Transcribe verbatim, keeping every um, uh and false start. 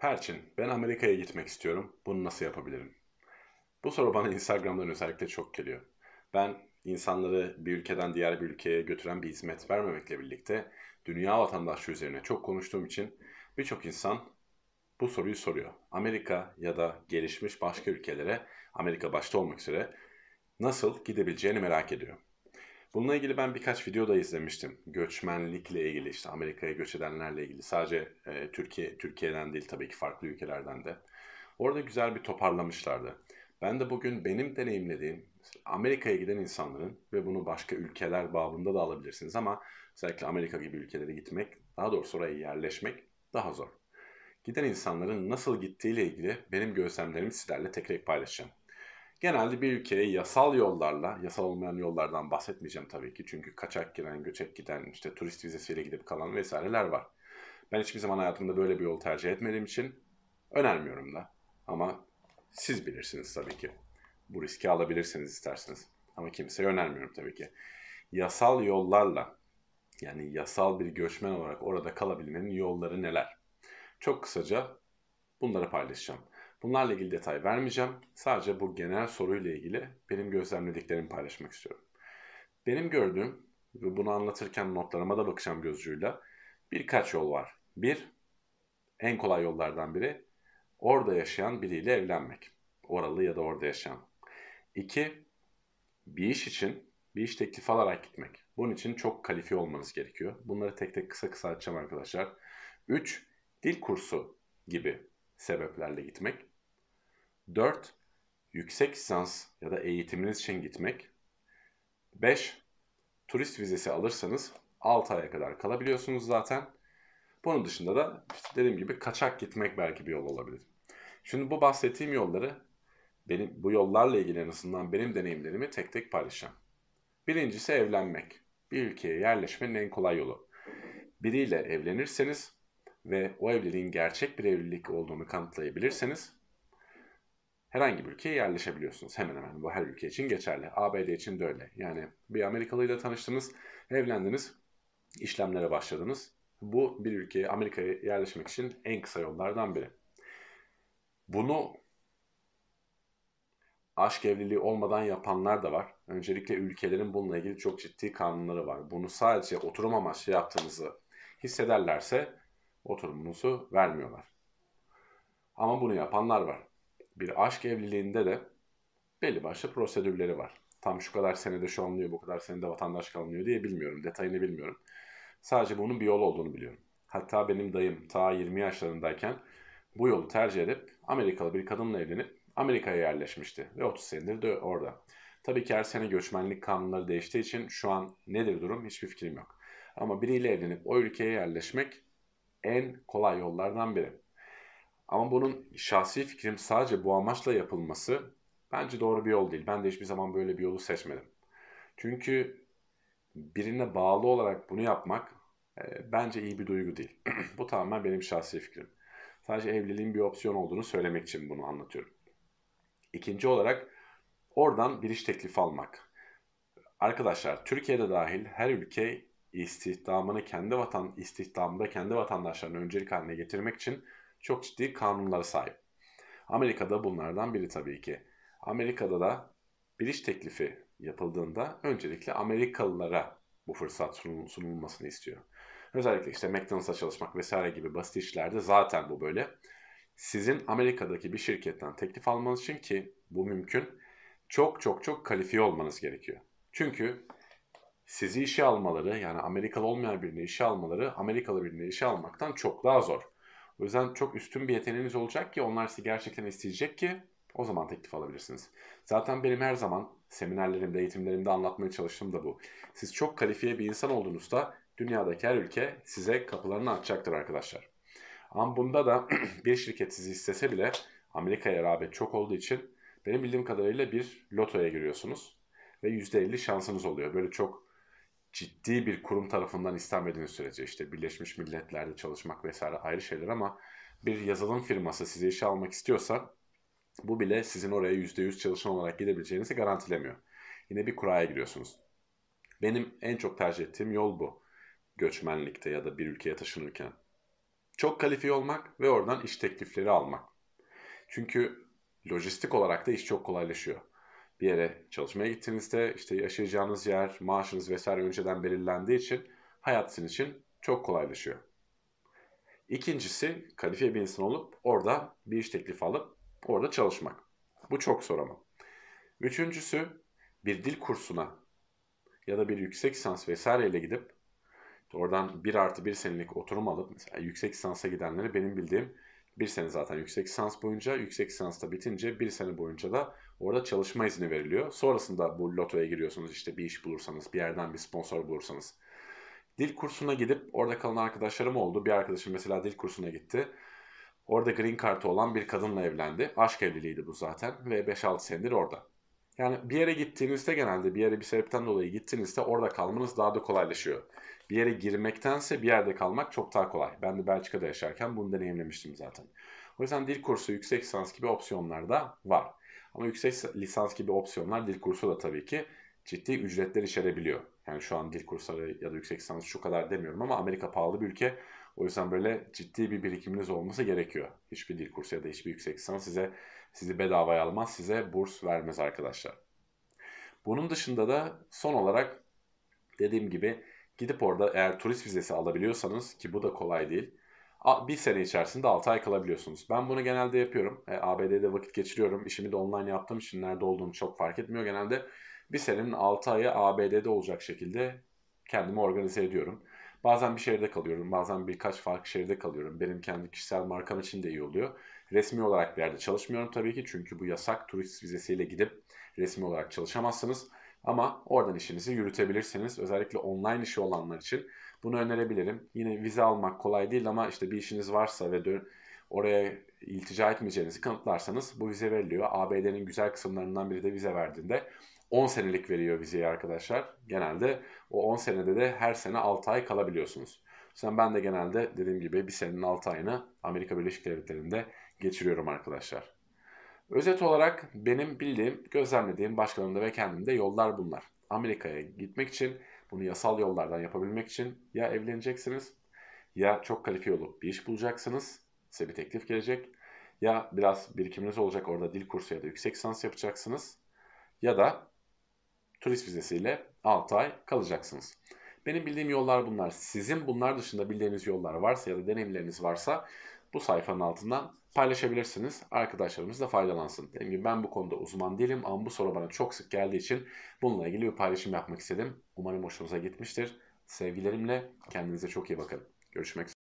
Perçin, ben Amerika'ya gitmek istiyorum. Bunu nasıl yapabilirim? Bu soru bana Instagram'dan özellikle çok geliyor. Ben insanları bir ülkeden diğer bir ülkeye götüren bir hizmet vermemekle birlikte dünya vatandaşlığı üzerine çok konuştuğum için birçok insan bu soruyu soruyor. Amerika ya da gelişmiş başka ülkelere, Amerika başta olmak üzere nasıl gidebileceğini merak ediyor. Bununla ilgili ben birkaç video da izlemiştim. Göçmenlikle ilgili, işte Amerika'ya göç edenlerle ilgili, sadece e, Türkiye Türkiye'den değil tabii ki, farklı ülkelerden de. Orada güzel bir toparlamışlardı. Ben de bugün benim deneyimlediğim Amerika'ya giden insanların, ve bunu başka ülkeler bağımında da alabilirsiniz ama özellikle Amerika gibi ülkelere gitmek, daha doğrusu oraya yerleşmek daha zor. Giden insanların nasıl gittiğiyle ilgili benim gözlemlerimi sizlerle tek tek paylaşacağım. Genelde bir ülkeye yasal yollarla, yasal olmayan yollardan bahsetmeyeceğim tabii ki. Çünkü kaçak giren, göçek giden, işte turist vizesiyle gidip kalan vesaireler var. Ben hiçbir zaman hayatımda böyle bir yol tercih etmediğim için önermiyorum da. Ama siz bilirsiniz tabii ki. Bu riski alabilirsiniz isterseniz. Ama kimseye önermiyorum tabii ki. Yasal yollarla, yani yasal bir göçmen olarak orada kalabilmenin yolları neler? Çok kısaca bunları paylaşacağım. Bunlarla ilgili detay vermeyeceğim. Sadece bu genel soruyla ilgili benim gözlemlediklerimi paylaşmak istiyorum. Benim gördüğüm, ve bunu anlatırken notlarıma da bakacağım gözcüğüyle, birkaç yol var. Bir, en kolay yollardan biri orada yaşayan biriyle evlenmek. Oralı ya da orada yaşayan. İki, bir iş için bir iş teklifi alarak gitmek. Bunun için çok kalifiye olmanız gerekiyor. Bunları tek tek kısa kısa açacağım arkadaşlar. Üç, dil kursu gibi sebeplerle gitmek. dört. Yüksek lisans ya da eğitiminiz için gitmek. beş. Turist vizesi alırsanız altı aya kadar kalabiliyorsunuz zaten. Bunun dışında da işte dediğim gibi kaçak gitmek belki bir yol olabilir. Şimdi bu bahsettiğim yolları, benim bu yollarla ilgili en azından benim deneyimlerimi tek tek paylaşacağım. Birincisi evlenmek. Bir ülkeye yerleşmenin en kolay yolu. Biriyle evlenirseniz ve o evliliğin gerçek bir evlilik olduğunu kanıtlayabilirseniz herhangi bir ülkeye yerleşebiliyorsunuz. Hemen hemen bu her ülke için geçerli. A B D için de öyle. Yani bir Amerikalıyla tanıştınız, evlendiniz, işlemlere başladınız. Bu bir ülkeye, Amerika'ya yerleşmek için en kısa yollardan biri. Bunu aşk evliliği olmadan yapanlar da var. Öncelikle ülkelerin bununla ilgili çok ciddi kanunları var. Bunu sadece oturum amaçlı yaptığınızı hissederlerse oturumunuzu vermiyorlar. Ama bunu yapanlar var. Bir aşk evliliğinde de belli başlı prosedürleri var. Tam şu kadar senede şu alınıyor, bu kadar senede vatandaşlık alınıyor diye bilmiyorum. Detayını bilmiyorum. Sadece bunun bir yol olduğunu biliyorum. Hatta benim dayım ta yirmi yaşlarındayken bu yolu tercih edip Amerikalı bir kadınla evlenip Amerika'ya yerleşmişti. Ve otuz senedir de orada. Tabii ki her sene göçmenlik kanunları değiştiği için şu an nedir durum hiçbir fikrim yok. Ama biriyle evlenip o ülkeye yerleşmek en kolay yollardan biri. Ama bunun, şahsi fikrim, sadece bu amaçla yapılması bence doğru bir yol değil. Ben de hiçbir zaman böyle bir yolu seçmedim. Çünkü birine bağlı olarak bunu yapmak e, bence iyi bir duygu değil. Bu tamamen benim şahsi fikrim. Sadece evliliğin bir opsiyon olduğunu söylemek için bunu anlatıyorum. İkinci olarak oradan bir iş teklifi almak. Arkadaşlar, Türkiye'de dahil her ülke istihdamını kendi vatan istihdamda kendi vatandaşlarını öncelik haline getirmek için çok ciddi kanunlara sahip. Amerika'da bunlardan biri tabii ki. Amerika'da da bir iş teklifi yapıldığında öncelikle Amerikalılara bu fırsat sunulmasını istiyor. Özellikle işte McDonald's'a çalışmak vesaire gibi basit işlerde zaten bu böyle. Sizin Amerika'daki bir şirketten teklif almanız için, ki bu mümkün, çok çok çok kalifiye olmanız gerekiyor. Çünkü sizi işe almaları, yani Amerikalı olmayan birine işe almaları, Amerikalı birine işe almaktan çok daha zor. O yüzden çok üstün bir yeteneğiniz olacak ki onlar sizi gerçekten isteyecek ki o zaman teklif alabilirsiniz. Zaten benim her zaman seminerlerimde, eğitimlerimde anlatmaya çalıştığım da bu. Siz çok kalifiye bir insan olduğunuzda dünyadaki her ülke size kapılarını açacaktır arkadaşlar. Ama bunda da bir şirket sizi istese bile Amerika'ya rağbet çok olduğu için benim bildiğim kadarıyla bir lotoya giriyorsunuz ve yüzde elli şansınız oluyor. Böyle çok ciddi bir kurum tarafından istenmediğiniz sürece, işte Birleşmiş Milletler'de çalışmak vesaire ayrı şeyler, ama bir yazılım firması sizi işe almak istiyorsa bu bile sizin oraya yüzde yüz çalışan olarak gidebileceğinizi garantilemiyor. Yine bir kuraya giriyorsunuz. Benim en çok tercih ettiğim yol bu. Göçmenlikte ya da bir ülkeye taşınırken. Çok kalifiye olmak ve oradan iş teklifleri almak. Çünkü lojistik olarak da iş çok kolaylaşıyor. Bir yere çalışmaya gittiğinizde işte yaşayacağınız yer, maaşınız vesaire önceden belirlendiği için hayat sizin için çok kolaylaşıyor. İkincisi, kalifiye bir insan olup orada bir iş teklifi alıp orada çalışmak. Bu çok zor ama. Üçüncüsü, bir dil kursuna ya da bir yüksek lisans vesaireyle gidip oradan bir artı bir senelik oturum alıp, mesela yüksek lisansa gidenleri benim bildiğim bir sene zaten yüksek lisans boyunca, yüksek lisansta bitince bir sene boyunca da orada çalışma izni veriliyor. Sonrasında bu lotoya giriyorsunuz, işte bir iş bulursanız, bir yerden bir sponsor bulursanız. Dil kursuna gidip orada kalan arkadaşlarım oldu. Bir arkadaşım mesela dil kursuna gitti. Orada green card'ı olan bir kadınla evlendi. Aşk evliliğiydi bu zaten ve beş altı senedir orada. Yani bir yere gittiğinizde genelde bir yere bir sebepten dolayı gittiğinizde orada kalmanız daha da kolaylaşıyor. Bir yere girmektense bir yerde kalmak çok daha kolay. Ben de Belçika'da yaşarken bunu deneyimlemiştim zaten. O yüzden dil kursu, yüksek lisans gibi opsiyonlar da var. Ama yüksek lisans gibi opsiyonlar dil kursu da tabii ki ciddi ücretler içerebiliyor. Yani şu an dil kursları ya da yüksek lisans şu kadar demiyorum ama Amerika pahalı bir ülke. O yüzden böyle ciddi bir birikiminiz olması gerekiyor. Hiçbir dil kursu ya da hiçbir yüksek lisans size sizi bedavaya almaz, size burs vermez arkadaşlar. Bunun dışında da son olarak dediğim gibi gidip orada eğer turist vizesi alabiliyorsanız, ki bu da kolay değil, bir sene içerisinde altı ay kalabiliyorsunuz. Ben bunu genelde yapıyorum. A B D'de vakit geçiriyorum. İşimi de online yaptığım için nerede olduğum çok fark etmiyor. Genelde bir senenin altı ayı A B D'de olacak şekilde kendimi organize ediyorum. Bazen bir şehirde kalıyorum, bazen birkaç farklı şehirde kalıyorum. Benim kendi kişisel markam için de iyi oluyor. Resmi olarak bir yerde çalışmıyorum tabii ki çünkü bu yasak. Turist vizesiyle gidip resmi olarak çalışamazsınız. Ama oradan işinizi yürütebilirsiniz. Özellikle online işi olanlar için bunu önerebilirim. Yine vize almak kolay değil ama işte bir işiniz varsa ve oraya iltica etmeyeceğinizi kanıtlarsanız bu vize veriliyor. A B D'nin güzel kısımlarından biri de vize verdiğinde on senelik veriyor vizeyi arkadaşlar. Genelde o on senede de her sene altı ay kalabiliyorsunuz. Sen ben de genelde dediğim gibi bir senenin altı ayını Amerika Birleşik Devletleri'nde geçiriyorum arkadaşlar. Özet olarak benim bildiğim, gözlemlediğim başkalarında ve kendimde yollar bunlar. Amerika'ya gitmek için, bunu yasal yollardan yapabilmek için ya evleneceksiniz, ya çok kalifiye olup bir iş bulacaksınız, size bir teklif gelecek, ya biraz birikiminiz olacak, orada dil kursu ya da yüksek lisans yapacaksınız, ya da turist vizesiyle altı ay kalacaksınız. Benim bildiğim yollar bunlar. Sizin bunlar dışında bildiğiniz yollar varsa ya da deneyimleriniz varsa bu sayfanın altından paylaşabilirsiniz. Arkadaşlarımız da faydalansın. Dediğim gibi ben bu konuda uzman değilim ama bu soru bana çok sık geldiği için bununla ilgili bir paylaşım yapmak istedim. Umarım hoşunuza gitmiştir. Sevgilerimle, kendinize çok iyi bakın. Görüşmek üzere.